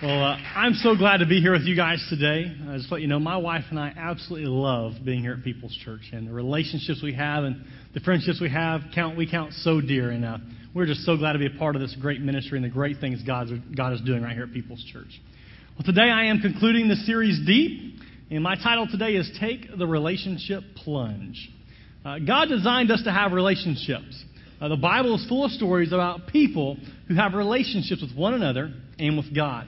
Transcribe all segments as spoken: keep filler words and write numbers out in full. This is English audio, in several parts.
Well, uh, I'm so glad to be here with you guys today. I just let you know, my wife and I absolutely love being here at People's Church, and the relationships we have and the friendships we have count we count so dear. And uh, we're just so glad to be a part of this great ministry and the great things God's God is doing right here at People's Church. Well, today I am concluding the series Deep, and my title today is Take the Relationship Plunge. Uh, God designed us to have relationships. Uh, the Bible is full of stories about people who have relationships with one another and with God.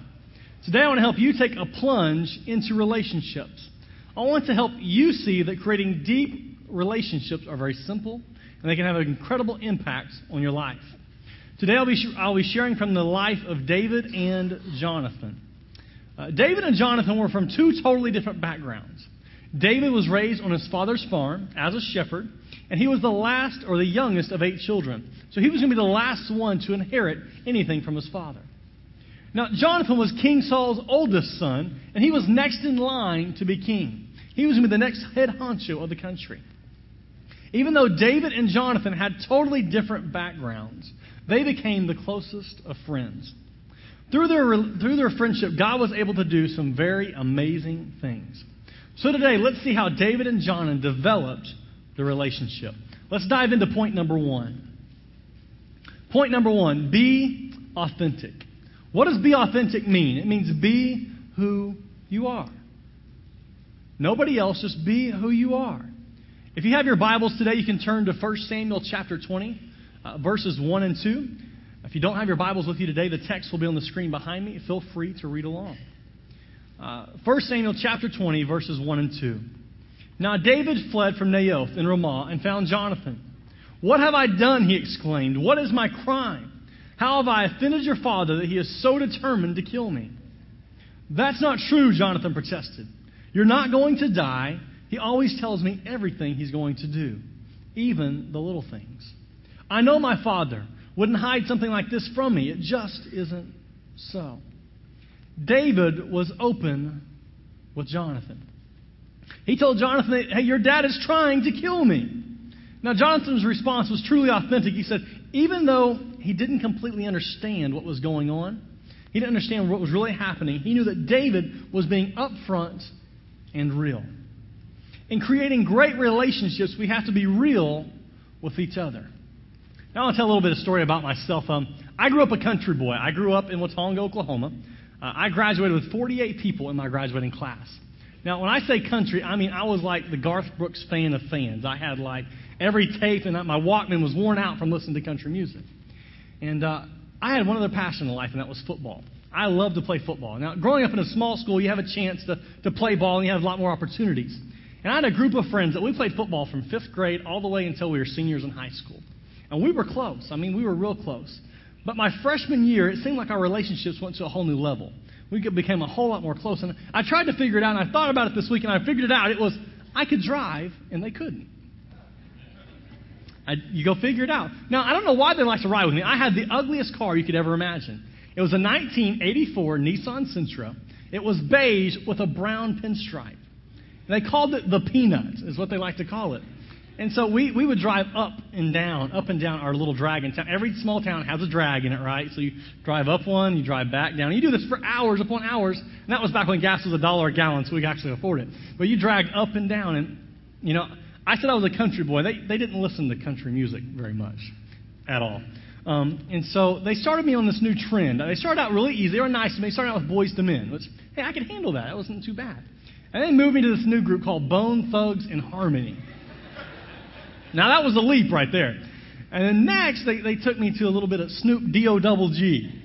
Today I want to help you take a plunge into relationships. I want to help you see that creating deep relationships are very simple, and they can have an incredible impact on your life. Today I'll be, sh- I'll be sharing from the life of David and Jonathan. Uh, David and Jonathan were from two totally different backgrounds. David was raised on his father's farm as a shepherd, and he was the last or the youngest of eight children. So he was going to be the last one to inherit anything from his father. Now, Jonathan was King Saul's oldest son, and he was next in line to be king. He was going to be the next head honcho of the country. Even though David and Jonathan had totally different backgrounds, they became the closest of friends. Through their, through their friendship, God was able to do some very amazing things. So today, let's see how David and Jonathan developed the relationship. Let's dive into point number one. Point number one, be authentic. What does be authentic mean? It means be who you are. Nobody else, just be who you are. If you have your Bibles today, you can turn to First Samuel chapter twenty, uh, verses one and two. If you don't have your Bibles with you today, the text will be on the screen behind me. Feel free to read along. Uh, First Samuel chapter twenty, verses one and two. Now David fled from Naioth in Ramah and found Jonathan. "What have I done?" he exclaimed. "What is my crime? How have I offended your father that he is so determined to kill me?" "That's not true," Jonathan protested. "You're not going to die. He always tells me everything he's going to do, even the little things. I know my father wouldn't hide something like this from me. It just isn't so." David was open with Jonathan. He told Jonathan, "Hey, your dad is trying to kill me." Now, Jonathan's response was truly authentic. He said, even though he didn't completely understand what was going on, he didn't understand what was really happening, he knew that David was being upfront and real. In creating great relationships, we have to be real with each other. Now, I'll tell a little bit of a story about myself. Um, I grew up a country boy. I grew up in Watonga, Oklahoma. Uh, I graduated with forty-eight people in my graduating class. Now, when I say country, I mean I was like the Garth Brooks fan of fans. I had like every tape, and my Walkman was worn out from listening to country music. And uh, I had one other passion in life, and that was football. I loved to play football. Now, growing up in a small school, you have a chance to, to play ball, and you have a lot more opportunities. And I had a group of friends that we played football from fifth grade all the way until we were seniors in high school. And we were close. I mean, we were real close. But my freshman year, it seemed like our relationships went to a whole new level. We became a whole lot more close. And I tried to figure it out, and I thought about it this week, and I figured it out. It was, I could drive, and they couldn't. I, you go figure it out. Now, I don't know why they like to ride with me. I had the ugliest car you could ever imagine. It was a nineteen eighty-four Nissan Sentra. It was beige with a brown pinstripe. And they called it the Peanut, is what they like to call it. And so we, we would drive up and down, up and down our little drag in town. Every small town has a drag in it, right? So you drive up one, you drive back down. You do this for hours upon hours. And that was back when gas was a dollar a gallon, so we could actually afford it. But you drag up and down, and, you know, I said I was a country boy. They they didn't listen to country music very much at all. Um, and so they started me on this new trend. They started out really easy. They were nice to me. They started out with Boys to Men, which, hey, I could handle that. That wasn't too bad. And they moved me to this new group called Bone Thugs and Harmony. Now, that was a leap right there. And then next, they, they took me to a little bit of Snoop D O G G.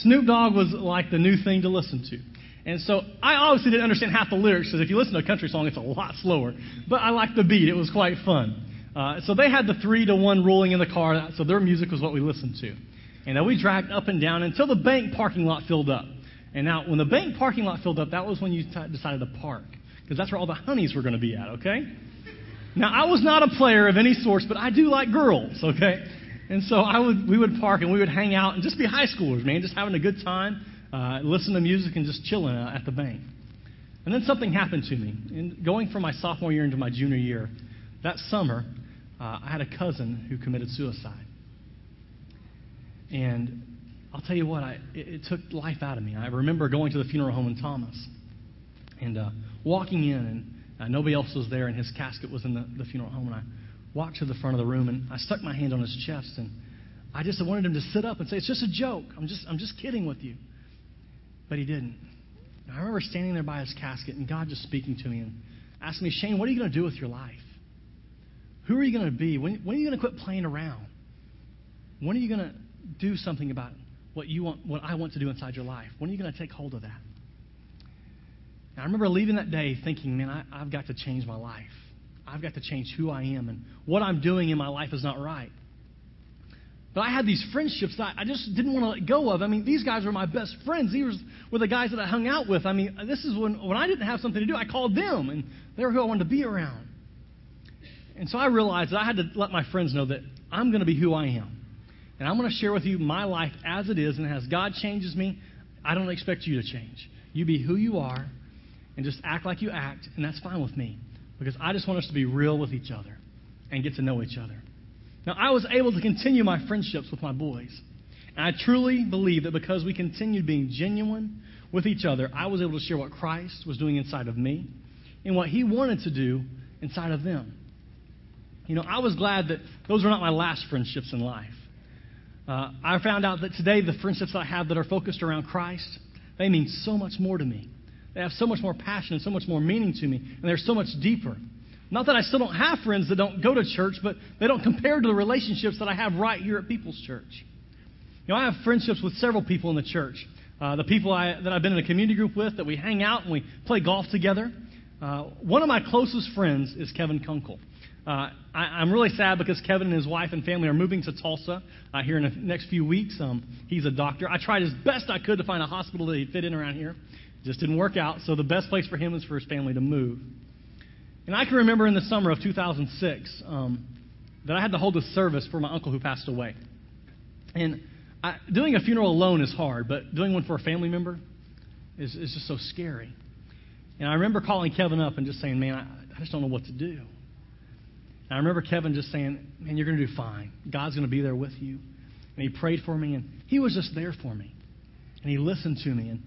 Snoop Dogg was like the new thing to listen to. And so I obviously didn't understand half the lyrics, because if you listen to a country song, it's a lot slower. But I liked the beat. It was quite fun. Uh, so they had the three to one ruling in the car, so their music was what we listened to. And uh, we dragged up and down until the bank parking lot filled up. And now, when the bank parking lot filled up, that was when you t- decided to park, because that's where all the honeys were going to be at, okay? Now, I was not a player of any sort, but I do like girls, okay? And so I would we would park, and we would hang out and just be high schoolers, man, just having a good time. Uh, listen to music and just chilling uh, at the bank. And then something happened to me. And going from my sophomore year into my junior year, that summer, uh, I had a cousin who committed suicide. And I'll tell you what, I, it, it took life out of me. I remember going to the funeral home in Thomas and uh, walking in, and uh, nobody else was there, and his casket was in the, the funeral home. And I walked to the front of the room, and I stuck my hand on his chest, and I just wanted him to sit up and say, "It's just a joke. I'm just, I'm just kidding with you." But he didn't. And I remember standing there by his casket, and God just speaking to me and asking me, "Shane, what are you going to do with your life? Who are you going to be? When, when are you going to quit playing around? When are you going to do something about what you want, what I want to do inside your life? When are you going to take hold of that?" And I remember leaving that day thinking, man, I, I've got to change my life. I've got to change who I am, and what I'm doing in my life is not right. But I had these friendships that I just didn't want to let go of. I mean, these guys were my best friends. These were the guys that I hung out with. I mean, this is when, when I didn't have something to do, I called them, and they were who I wanted to be around. And so I realized that I had to let my friends know that I'm going to be who I am. And I'm going to share with you my life as it is, and as God changes me, I don't expect you to change. You be who you are, and just act like you act, and that's fine with me. Because I just want us to be real with each other and get to know each other. Now, I was able to continue my friendships with my boys. And I truly believe that because we continued being genuine with each other, I was able to share what Christ was doing inside of me and what he wanted to do inside of them. You know, I was glad that those were not my last friendships in life. Uh, I found out that today the friendships I have that are focused around Christ, they mean so much more to me. They have so much more passion and so much more meaning to me, and they're so much deeper. Not that I still don't have friends that don't go to church, but they don't compare to the relationships that I have right here at People's Church. You know, I have friendships with several people in the church. Uh, the people I, that I've been in a community group with, that we hang out and we play golf together. Uh, one of my closest friends is Kevin Kunkel. Uh, I, I'm really sad because Kevin and his wife and family are moving to Tulsa uh, here in the next few weeks. Um, he's a doctor. I tried as best I could to find a hospital that he'd fit in around here. Just didn't work out, so the best place for him is for his family to move. And I can remember in the summer of two thousand six um, that I had to hold a service for my uncle who passed away. And I, doing a funeral alone is hard, but doing one for a family member is, is just so scary. And I remember calling Kevin up and just saying, man, I, I just don't know what to do. And I remember Kevin just saying, man, you're going to do fine. God's going to be there with you. And he prayed for me, and he was just there for me. And he listened to me, and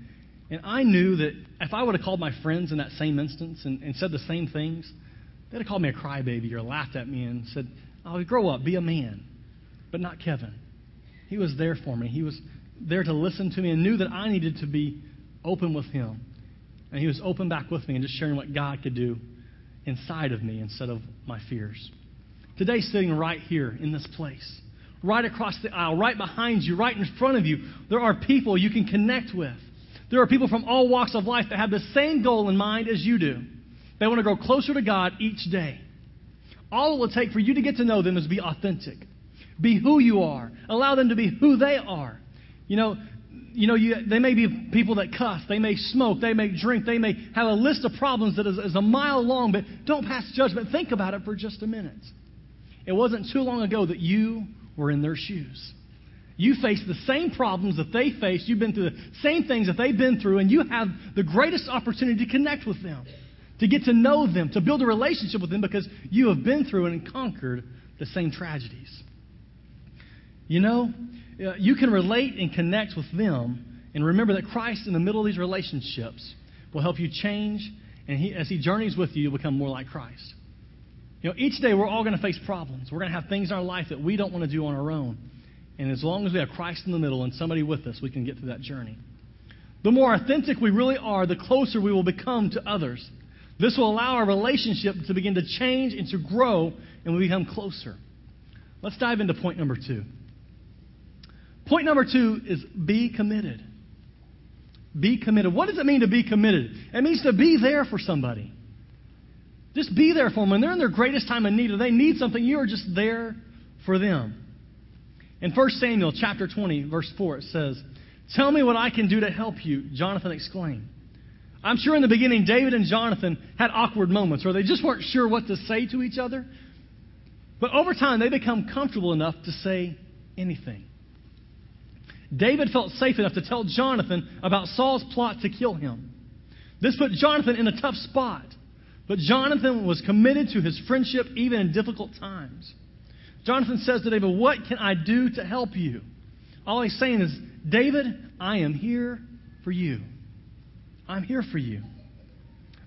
And I knew that if I would have called my friends in that same instance and, and said the same things, they'd have called me a crybaby or laughed at me and said, "Oh, grow up, be a man." But not Kevin. He was there for me. He was there to listen to me and knew that I needed to be open with him. And he was open back with me and just sharing what God could do inside of me instead of my fears. Today, sitting right here in this place, right across the aisle, right behind you, right in front of you, there are people you can connect with. There are people from all walks of life that have the same goal in mind as you do. They want to grow closer to God each day. All it will take for you to get to know them is be authentic. Be who you are. Allow them to be who they are. You know, you know, you, they may be people that cuss. They may smoke. They may drink. They may have a list of problems that is, is a mile long, but don't pass judgment. Think about it for just a minute. It wasn't too long ago that you were in their shoes. You face the same problems that they face. You've been through the same things that they've been through, and you have the greatest opportunity to connect with them, to get to know them, to build a relationship with them because you have been through and conquered the same tragedies. You know, you can relate and connect with them, and remember that Christ in the middle of these relationships will help you change, and he, as he journeys with you, you'll become more like Christ. You know, each day we're all going to face problems. We're going to have things in our life that we don't want to do on our own. And as long as we have Christ in the middle and somebody with us, we can get through that journey. The more authentic we really are, the closer we will become to others. This will allow our relationship to begin to change and to grow, and we become closer. Let's dive into point number two. Point number two is be committed. Be committed. What does it mean to be committed? It means to be there for somebody. Just be there for them. When they're in their greatest time of need or they need something, you are just there for them. In First Samuel chapter twenty, verse four, it says, "Tell me what I can do to help you," Jonathan exclaimed. I'm sure in the beginning, David and Jonathan had awkward moments where they just weren't sure what to say to each other. But over time, they become comfortable enough to say anything. David felt safe enough to tell Jonathan about Saul's plot to kill him. This put Jonathan in a tough spot. But Jonathan was committed to his friendship even in difficult times. Jonathan says to David, "What can I do to help you?" All he's saying is, David, I am here for you. I'm here for you.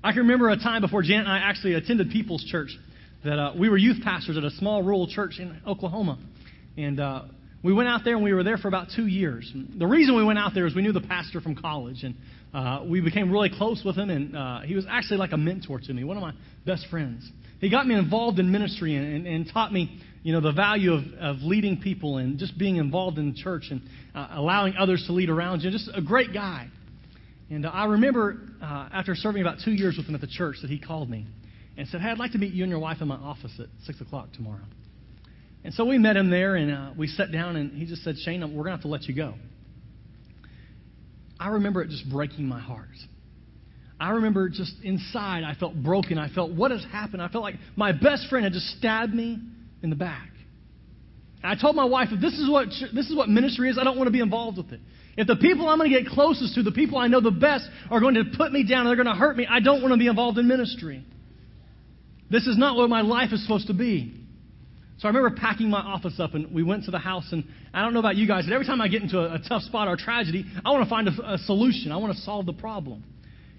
I can remember a time before Janet and I actually attended People's Church that uh, we were youth pastors at a small rural church in Oklahoma. And uh, we went out there and we were there for about two years. The reason we went out there is we knew the pastor from college, and uh, we became really close with him, and uh, he was actually like a mentor to me, one of my best friends. He got me involved in ministry and, and, and taught me, you know, the value of, of leading people and just being involved in church and uh, allowing others to lead around you. Just a great guy. And uh, I remember uh, after serving about two years with him at the church that he called me and said, hey, I'd like to meet you and your wife in my office at six o'clock tomorrow. And so we met him there, and uh, we sat down, and he just said, Shane, we're going to have to let you go. I remember it just breaking my heart. I remember just inside I felt broken. I felt, what has happened? I felt like my best friend had just stabbed me in the back. I told my wife, if this is what this is what ministry is, I don't want to be involved with it. If the people I'm going to get closest to, the people I know the best, are going to put me down and they're going to hurt me, I don't want to be involved in ministry. This is not what my life is supposed to be. So I remember packing my office up, and we went to the house, and I don't know about you guys, but every time I get into a, a tough spot or a tragedy, I want to find a, a solution. I want to solve the problem.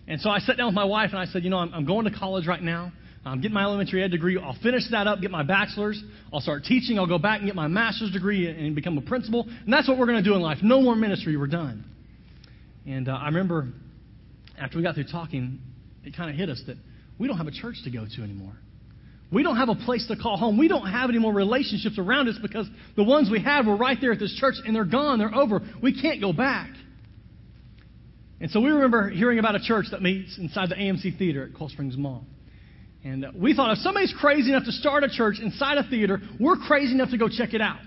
And so I sat down with my wife, and I said, you know, I'm, I'm going to college right now. I'm getting my elementary ed degree. I'll finish that up, get my bachelor's. I'll start teaching. I'll go back and get my master's degree and become a principal. And that's what we're going to do in life. No more ministry. We're done. And uh, I remember after we got through talking, it kind of hit us that we don't have a church to go to anymore. We don't have a place to call home. We don't have any more relationships around us because the ones we had were right there at this church, and they're gone. They're over. We can't go back. And so we remember hearing about a church that meets inside the A M C Theater at Cold Springs Mall. And we thought, if somebody's crazy enough to start a church inside a theater, we're crazy enough to go check it out.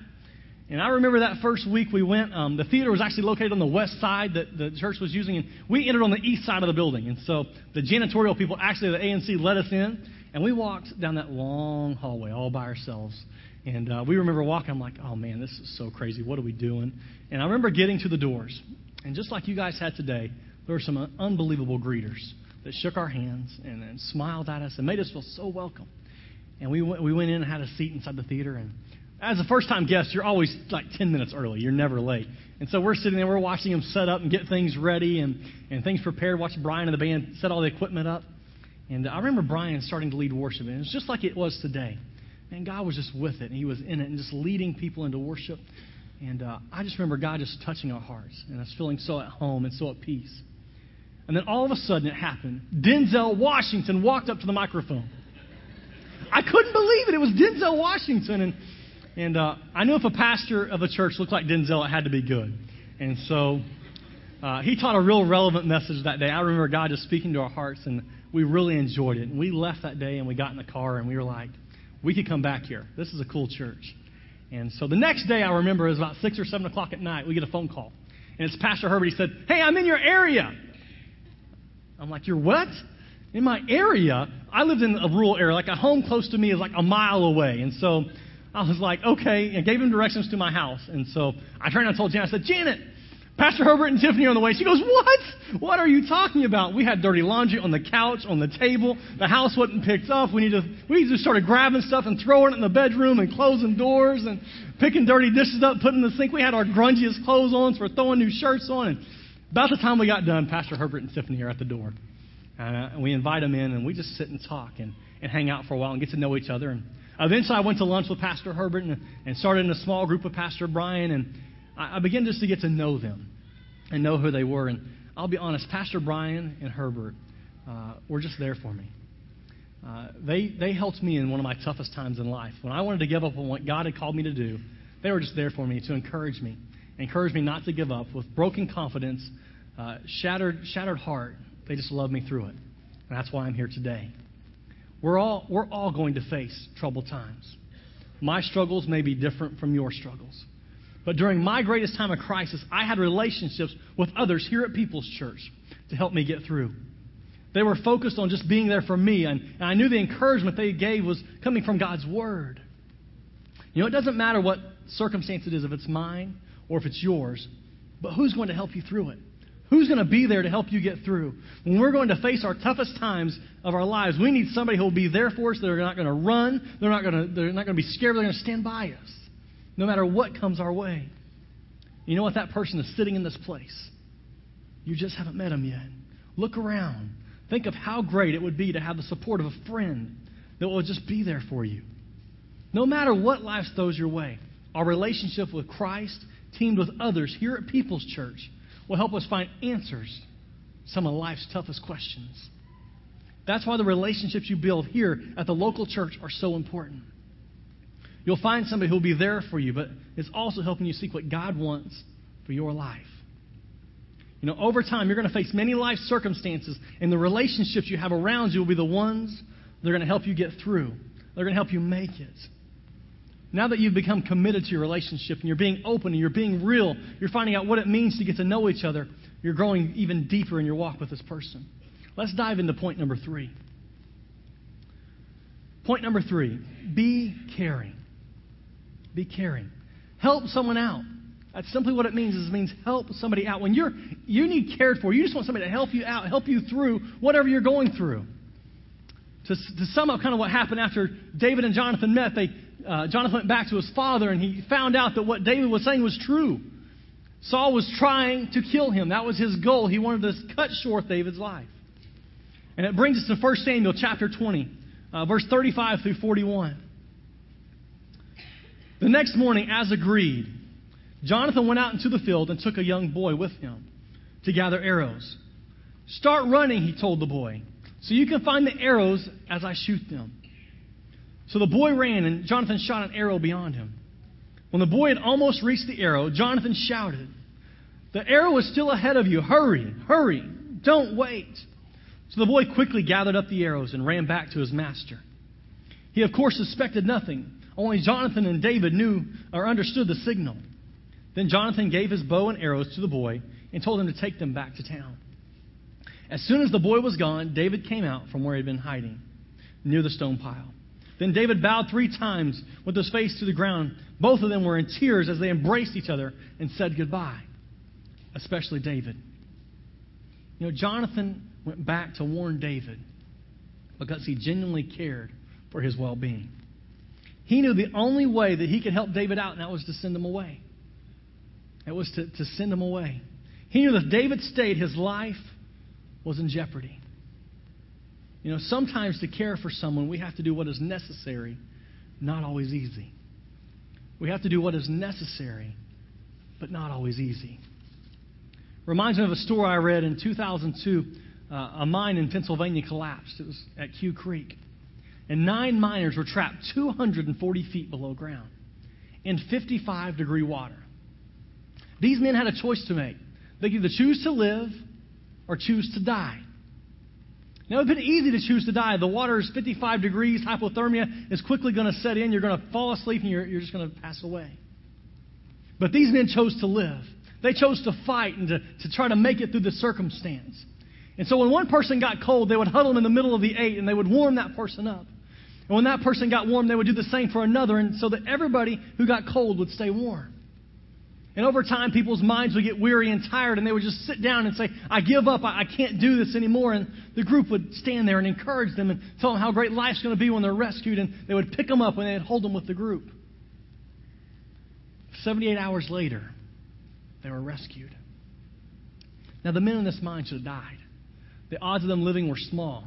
And I remember that first week we went, um, the theater was actually located on the west side that the church was using, and we entered on the east side of the building. And so the janitorial people, actually the A M C, let us in, and we walked down that long hallway all by ourselves. And uh, we remember walking, I'm like, oh man, this is so crazy. What are we doing? And I remember getting to the doors. And just like you guys had today, there were some unbelievable greeters that shook our hands and, and smiled at us and made us feel so welcome. And we went, we went in and had a seat inside the theater. And as a first-time guest, you're always like ten minutes early. You're never late. And so we're sitting there. We're watching them set up and get things ready and, and things prepared, watching Brian and the band set all the equipment up. And I remember Brian starting to lead worship. And it was just like it was today. Man, God was just with it. And he was in it and just leading people into worship. And uh, I just remember God just touching our hearts and us feeling so at home and so at peace. And then all of a sudden it happened. Denzel Washington walked up to the microphone. I couldn't believe it. It was Denzel Washington. And and uh, I knew if a pastor of a church looked like Denzel, it had to be good. And so uh, he taught a real relevant message that day. I remember God just speaking to our hearts, and we really enjoyed it. And we left that day, and we got in the car, and we were like, we could come back here. This is a cool church. And so the next day, I remember, it was about six or seven o'clock at night, we get a phone call. And it's Pastor Herbert. He said, hey, I'm in your area. I'm like, you're what? In my area? I lived in a rural area. Like, a home close to me is like a mile away. And so I was like, okay. And gave him directions to my house. And so I turned and told Janet, I said, Janet, Pastor Herbert and Tiffany are on the way. She goes, what? What are you talking about? We had dirty laundry on the couch, on the table. The house wasn't picked up. We need to, we just started grabbing stuff and throwing it in the bedroom and closing doors and picking dirty dishes up, putting in the sink. We had our grungiest clothes on, so we're throwing new shirts on. And about the time we got done, Pastor Herbert and Tiffany are at the door. And uh, we invite them in, and we just sit and talk and, and hang out for a while and get to know each other. And eventually I went to lunch with Pastor Herbert and, and started in a small group with Pastor Brian. And I, I began just to get to know them and know who they were. And I'll be honest, Pastor Brian and Herbert uh, were just there for me. Uh, they, they helped me in one of my toughest times in life. When I wanted to give up on what God had called me to do, they were just there for me to encourage me. Encouraged me not to give up. With broken confidence, uh, shattered shattered heart, they just loved me through it. And that's why I'm here today. We're all, we're all going to face troubled times. My struggles may be different from your struggles. But during my greatest time of crisis, I had relationships with others here at People's Church to help me get through. They were focused on just being there for me, and, and I knew the encouragement they gave was coming from God's Word. You know, it doesn't matter what circumstance it is, if it's mine or if it's yours, but who's going to help you through it? Who's going to be there to help you get through? When we're going to face our toughest times of our lives, we need somebody who will be there for us. They're not going to run. They're not going to, they're not going to be scared. They're going to stand by us no matter what comes our way. You know what? That person is sitting in this place. You just haven't met him yet. Look around. Think of how great it would be to have the support of a friend that will just be there for you. No matter what life throws your way, our relationship with Christ, teamed with others here at People's Church, will help us find answers to some of life's toughest questions. That's why the relationships you build here at the local church are so important. You'll find somebody who will be there for you, but it's also helping you seek what God wants for your life. You know, over time, you're going to face many life circumstances, and the relationships you have around you will be the ones that are going to help you get through. They're going to help you make it. Now that you've become committed to your relationship, and you're being open, and you're being real, you're finding out what it means to get to know each other, you're growing even deeper in your walk with this person. Let's dive into point number three. Point number three, be caring. Be caring. Help someone out. That's simply what it means. Is it means help somebody out. When you're you need cared for, you just want somebody to help you out, help you through whatever you're going through. To, to sum up kind of what happened after David and Jonathan met, they uh, Jonathan went back to his father, and he found out that what David was saying was true. Saul was trying to kill him. That was his goal. He wanted to cut short David's life. And it brings us to First Samuel chapter twenty, uh, verse thirty-five through forty-one. The next morning, as agreed, Jonathan went out into the field and took a young boy with him to gather arrows. "Start running," he told the boy, "so you can find the arrows as I shoot them." So the boy ran, and Jonathan shot an arrow beyond him. When the boy had almost reached the arrow, Jonathan shouted, "The arrow is still ahead of you. Hurry, hurry, don't wait." So the boy quickly gathered up the arrows and ran back to his master. He, of course, suspected nothing. Only Jonathan and David knew or understood the signal. Then Jonathan gave his bow and arrows to the boy and told him to take them back to town. As soon as the boy was gone, David came out from where he had been hiding, near the stone pile. Then David bowed three times with his face to the ground. Both of them were in tears as they embraced each other and said goodbye, especially David. You know, Jonathan went back to warn David because he genuinely cared for his well-being. He knew the only way that he could help David out, and that was to send him away. It was to, to send him away. He knew that if David stayed, his life was in jeopardy. You know, sometimes to care for someone, we have to do what is necessary, not always easy. We have to do what is necessary, but not always easy. Reminds me of a story I read in two thousand two. Uh, a mine in Pennsylvania collapsed. It was at Quecreek. And nine miners were trapped two hundred forty feet below ground in fifty-five degree water. These men had a choice to make. They could either choose to live or choose to die. Now, it would have been easy to choose to die. The water is fifty-five degrees. Hypothermia is quickly going to set in. You're going to fall asleep, and you're, you're just going to pass away. But these men chose to live. They chose to fight and to, to try to make it through the circumstance. And so when one person got cold, they would huddle them in the middle of the eight, and they would warm that person up. And when that person got warm, they would do the same for another, and so that everybody who got cold would stay warm. And over time, people's minds would get weary and tired, and they would just sit down and say, "I give up. I, I can't do this anymore." And the group would stand there and encourage them and tell them how great life's going to be when they're rescued, and they would pick them up and they'd hold them with the group. seventy-eight hours later, they were rescued. Now, the men in this mine should have died. The odds of them living were small.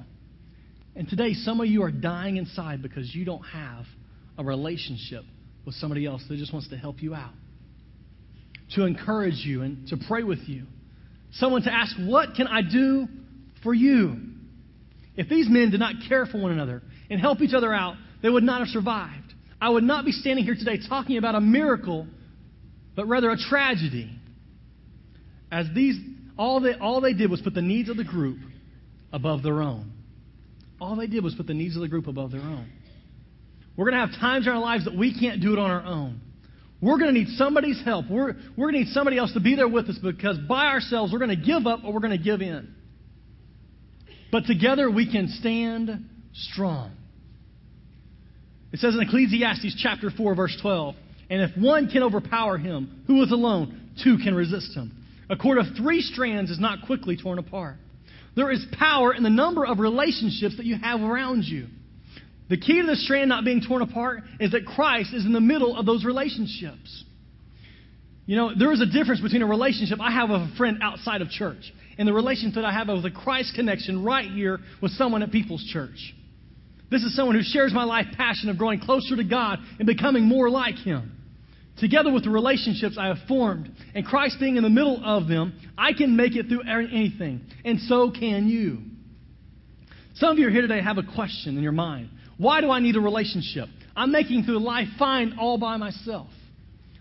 And today, some of you are dying inside because you don't have a relationship with somebody else that just wants to help you out, to encourage you and to pray with you. Someone to ask, "What can I do for you?" If these men did not care for one another and help each other out, they would not have survived. I would not be standing here today talking about a miracle, but rather a tragedy. As these, all they, all they did was put the needs of the group above their own. All they did was put the needs of the group above their own. We're going to have times in our lives that we can't do it on our own. We're going to need somebody's help. We're, we're going to need somebody else to be there with us, because by ourselves we're going to give up or we're going to give in. But together we can stand strong. It says in Ecclesiastes chapter four, verse twelve, "And if one can overpower him who is alone, two can resist him. A cord of three strands is not quickly torn apart." There is power in the number of relationships that you have around you. The key to the strand not being torn apart is that Christ is in the middle of those relationships. You know, there is a difference between a relationship I have with a friend outside of church and the relationship that I have with a Christ connection right here with someone at People's Church. This is someone who shares my life passion of growing closer to God and becoming more like Him. Together with the relationships I have formed and Christ being in the middle of them, I can make it through anything, and so can you. Some of you are here today have a question in your mind. Why do I need a relationship? I'm making through life fine all by myself.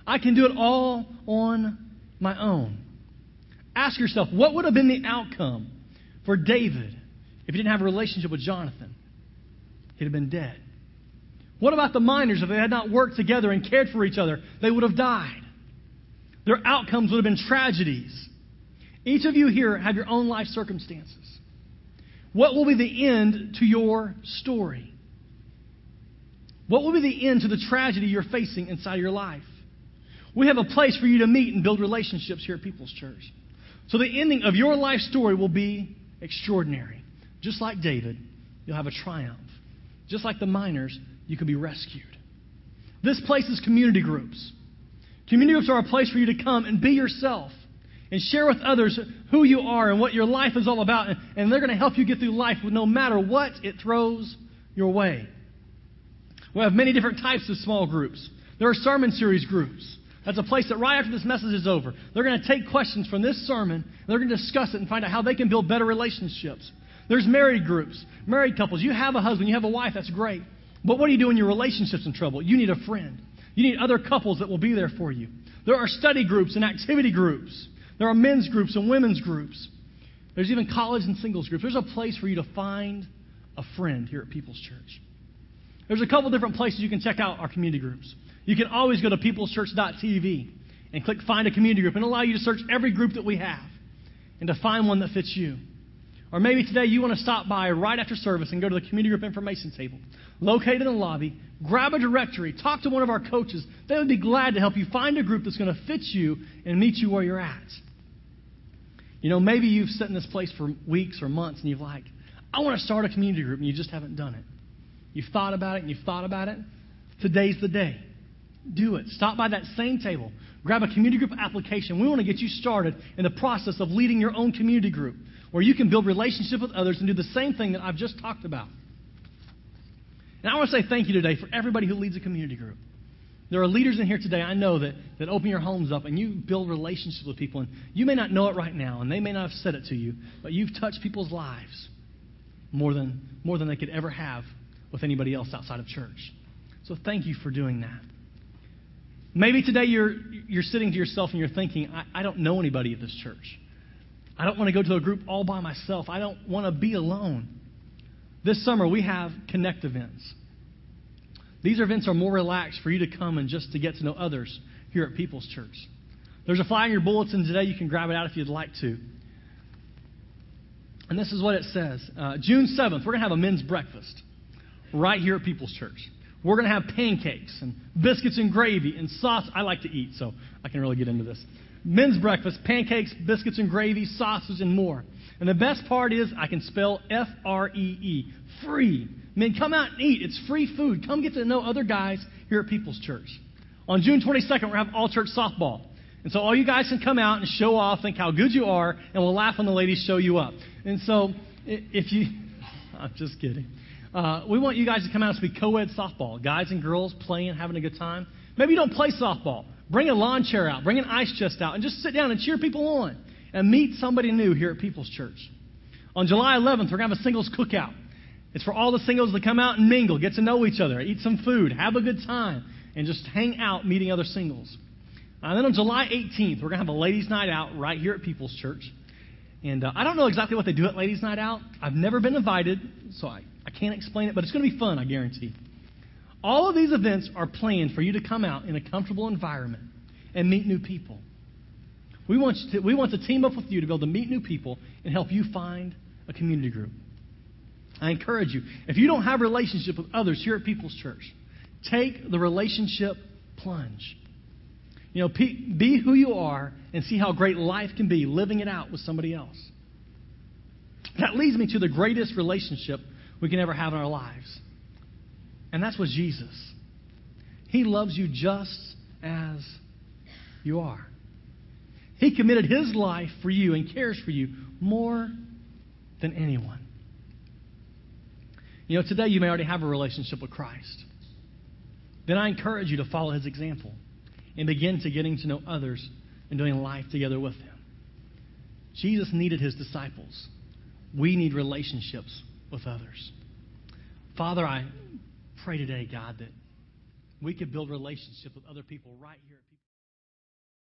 I can do it all on my own. Ask yourself, what would have been the outcome for David if he didn't have a relationship with Jonathan? He'd have been dead. What about the miners? If they had not worked together and cared for each other, they would have died. Their outcomes would have been tragedies. Each of you here have your own life circumstances. What will be the end to your story? What will be the end to the tragedy you're facing inside your life? We have a place for you to meet and build relationships here at People's Church. So the ending of your life story will be extraordinary. Just like David, you'll have a triumph. Just like the miners, you can be rescued. This place is community groups. Community groups are a place for you to come and be yourself and share with others who you are and what your life is all about. And they're going to help you get through life no matter what it throws your way. We have many different types of small groups. There are sermon series groups. That's a place that right after this message is over, they're going to take questions from this sermon, and they're going to discuss it and find out how they can build better relationships. There's married groups, married couples. You have a husband, you have a wife, that's great. But what do you do when your relationship's in trouble? You need a friend. You need other couples that will be there for you. There are study groups and activity groups. There are men's groups and women's groups. There's even college and singles groups. There's a place for you to find a friend here at People's Church. There's a couple different places you can check out our community groups. You can always go to peopleschurch dot t v and click Find a Community Group and allow you to search every group that we have and to find one that fits you. Or maybe today you want to stop by right after service and go to the community group information table located in the lobby, grab a directory, talk to one of our coaches. They would be glad to help you find a group that's going to fit you and meet you where you're at. You know, maybe you've sat in this place for weeks or months and you've like, I want to start a community group, and you just haven't done it. You've thought about it and you've thought about it. Today's the day. Do it. Stop by that same table. Grab a community group application. We want to get you started in the process of leading your own community group where you can build relationship with others and do the same thing that I've just talked about. And I want to say thank you today for everybody who leads a community group. There are leaders in here today, I know, that, that open your homes up and you build relationships with people. And you may not know it right now, and they may not have said it to you, but you've touched people's lives more than, more than they could ever have with anybody else outside of church. So thank you for doing that. Maybe today you're you're sitting to yourself and you're thinking, I, I don't know anybody at this church. I don't want to go to a group all by myself. I don't want to be alone. This summer we have Connect events. These events are more relaxed for you to come and just to get to know others here at People's Church. There's a flyer in your bulletin today. You can grab it out if you'd like to. And this is what it says. Uh, June seventh, we're going to have a men's breakfast right here at People's Church. We're going to have pancakes and biscuits and gravy and sauce. I like to eat, so I can really get into this. Men's breakfast, pancakes, biscuits and gravy, sausage, and more. And the best part is I can spell F R E E, free. Men, come out and eat. It's free food. Come get to know other guys here at People's Church. On June twenty-second, we're having all-church softball. And so all you guys can come out and show off, think how good you are, and we'll laugh when the ladies show you up. And so if you – I'm just kidding. Uh, we want you guys to come out and speak co-ed softball. Guys and girls playing, having a good time. Maybe you don't play softball. Bring a lawn chair out. Bring an ice chest out. And just sit down and cheer people on. And meet somebody new here at People's Church. On July eleventh, we're going to have a singles cookout. It's for all the singles to come out and mingle, get to know each other, eat some food, have a good time, and just hang out meeting other singles. And then on July eighteenth, we're going to have a ladies' night out right here at People's Church. And uh, I don't know exactly what they do at ladies' night out. I've never been invited, so I... I can't explain it, but it's going to be fun, I guarantee. All of these events are planned for you to come out in a comfortable environment and meet new people. We want you to, we want to team up with you to be able to meet new people and help you find a community group. I encourage you, if you don't have a relationship with others here at People's Church, take the relationship plunge. You know, be who you are and see how great life can be living it out with somebody else. That leads me to the greatest relationship we can ever have in our lives. And that's with Jesus. He loves you just as you are. He committed his life for you and cares for you more than anyone. You know, today you may already have a relationship with Christ. Then I encourage you to follow his example and begin to getting to know others and doing life together with them. Jesus needed his disciples. We need relationships with others. Father, I pray today, God, that we could build relationships with other people right here at People's Church.